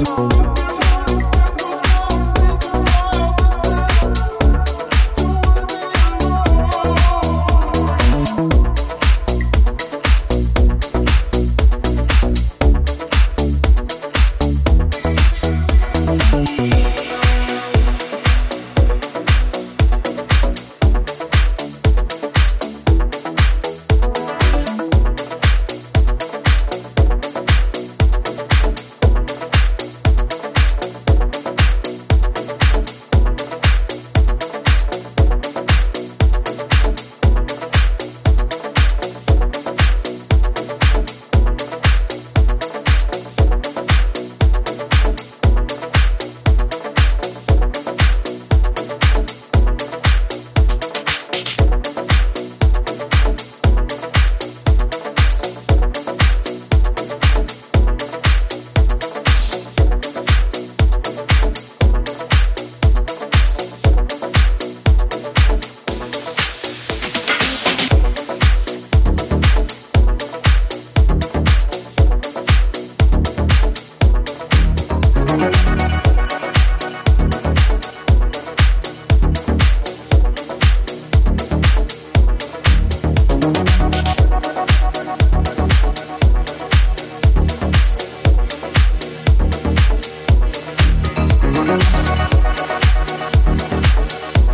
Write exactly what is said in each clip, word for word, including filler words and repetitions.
You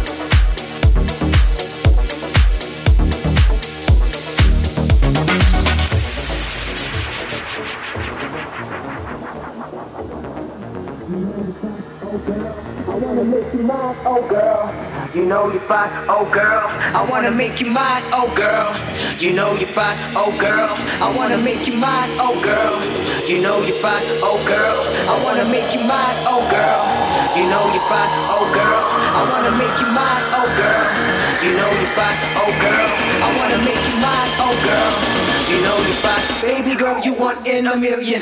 mine, oh girl, you know you're fine, oh girl, I wanna make you mine, oh girl, you know you're fine, oh girl, I wanna make you mine, oh girl, you know you're fine, oh girl, I wanna make you mine, oh girl, you know you're fine, oh girl, I wanna make you mine, oh girl, you know you're fine, baby girl, you one in a million.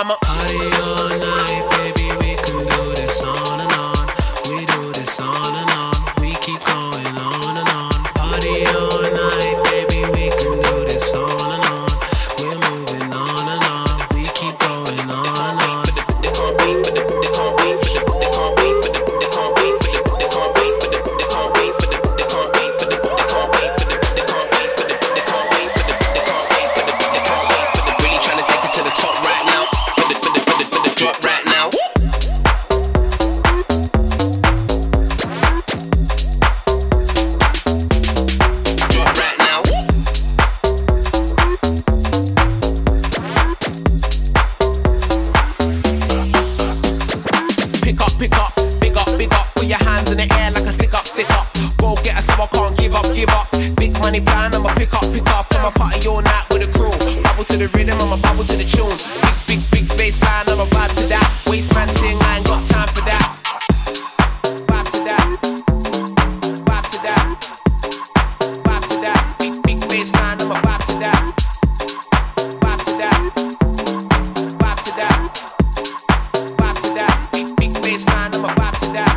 All night, baby, we can do this on and on. We do this on and on. We up, stick up. Go get us, so I can't give up, give up. Big money plan, I'ma pick up, pick up. I'ma party all night with a crew. Bubble to the rhythm, I'ma bubble to the tune. Big, big, big bass line, I'ma vibe to that. Waste man ting, I ain't got time for that. Vibe to that. Vibe to that. Vibe to that. Big, big bass line, I'ma vibe to that. Vibe to that. Vibe to that. Vibe to that. Big, big bass line, I'ma vibe to that.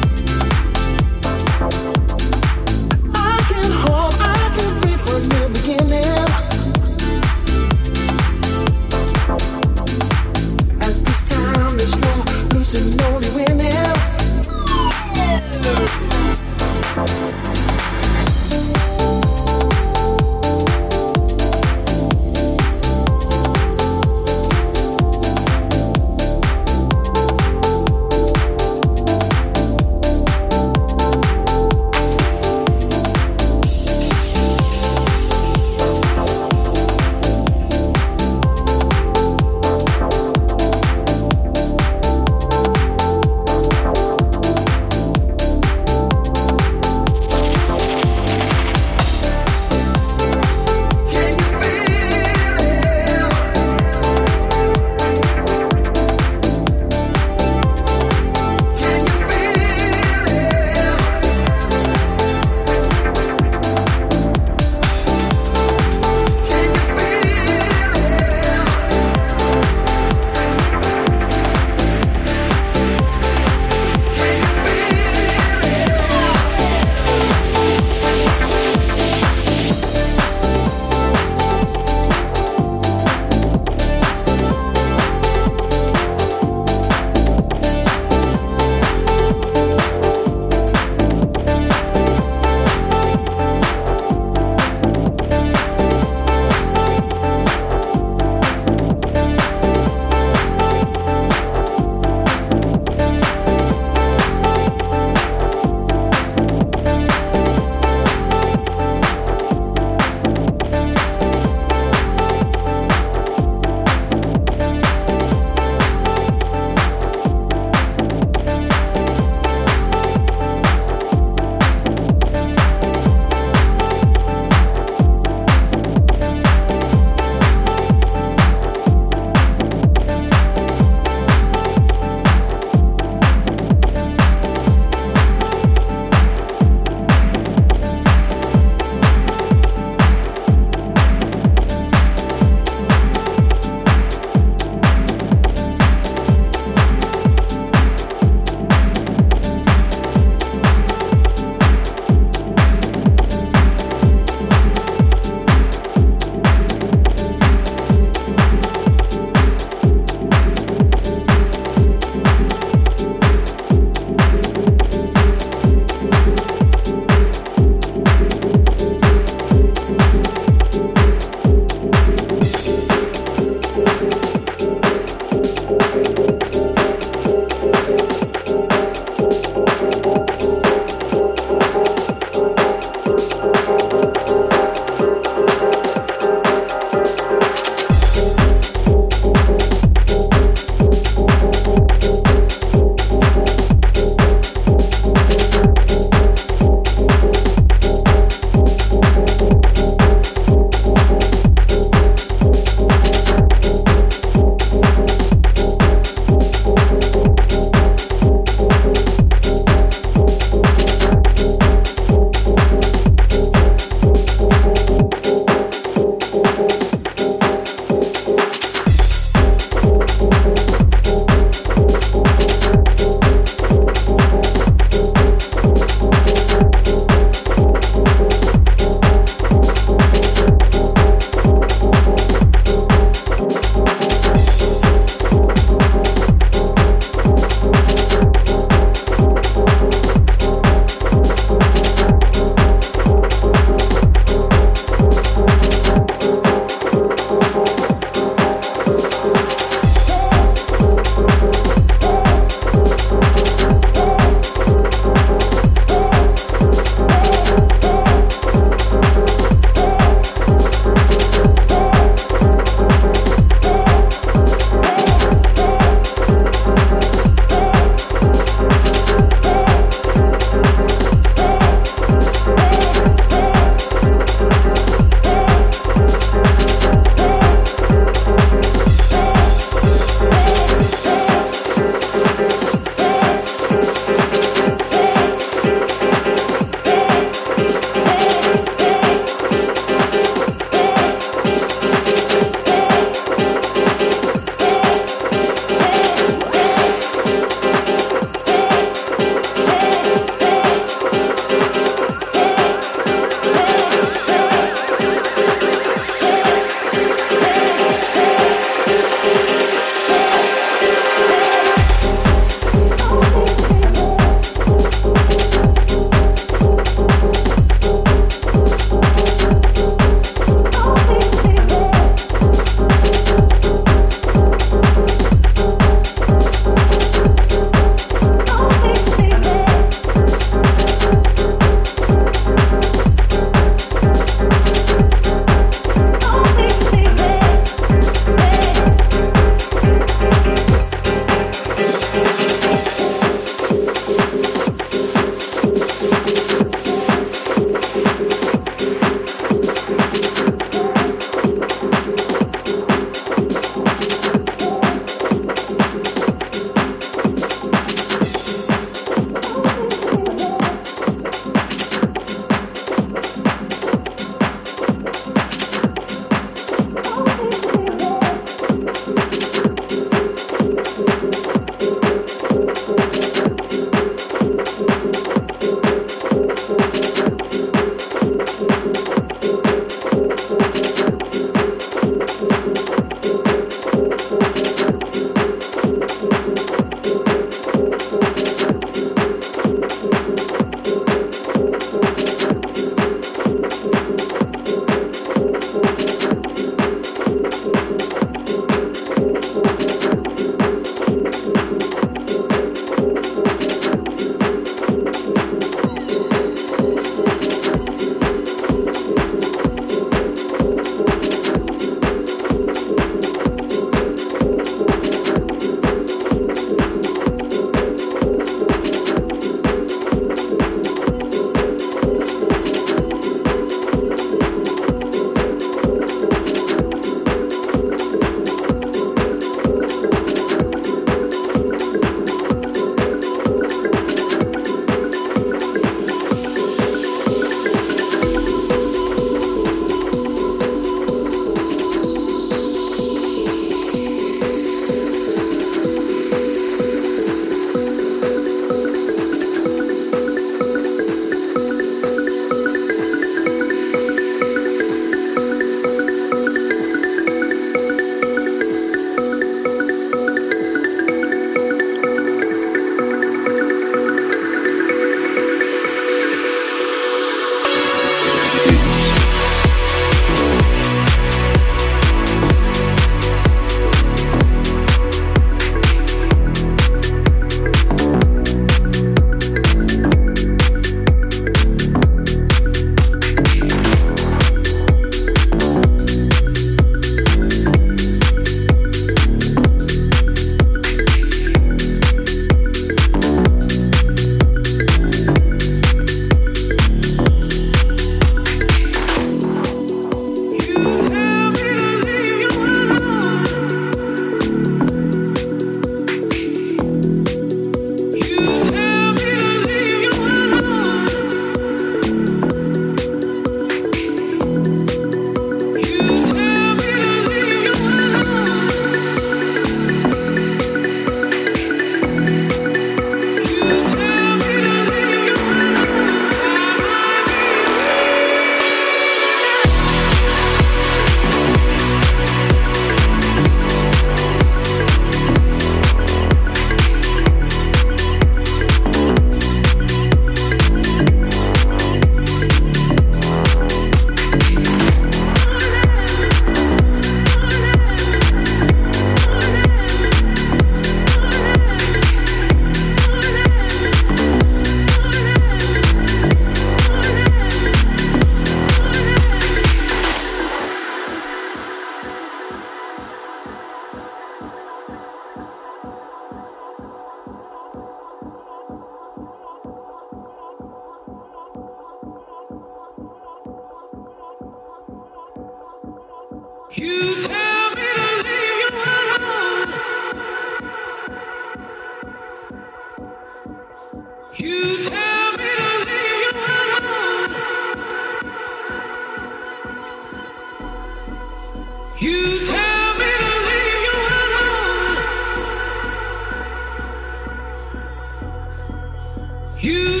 You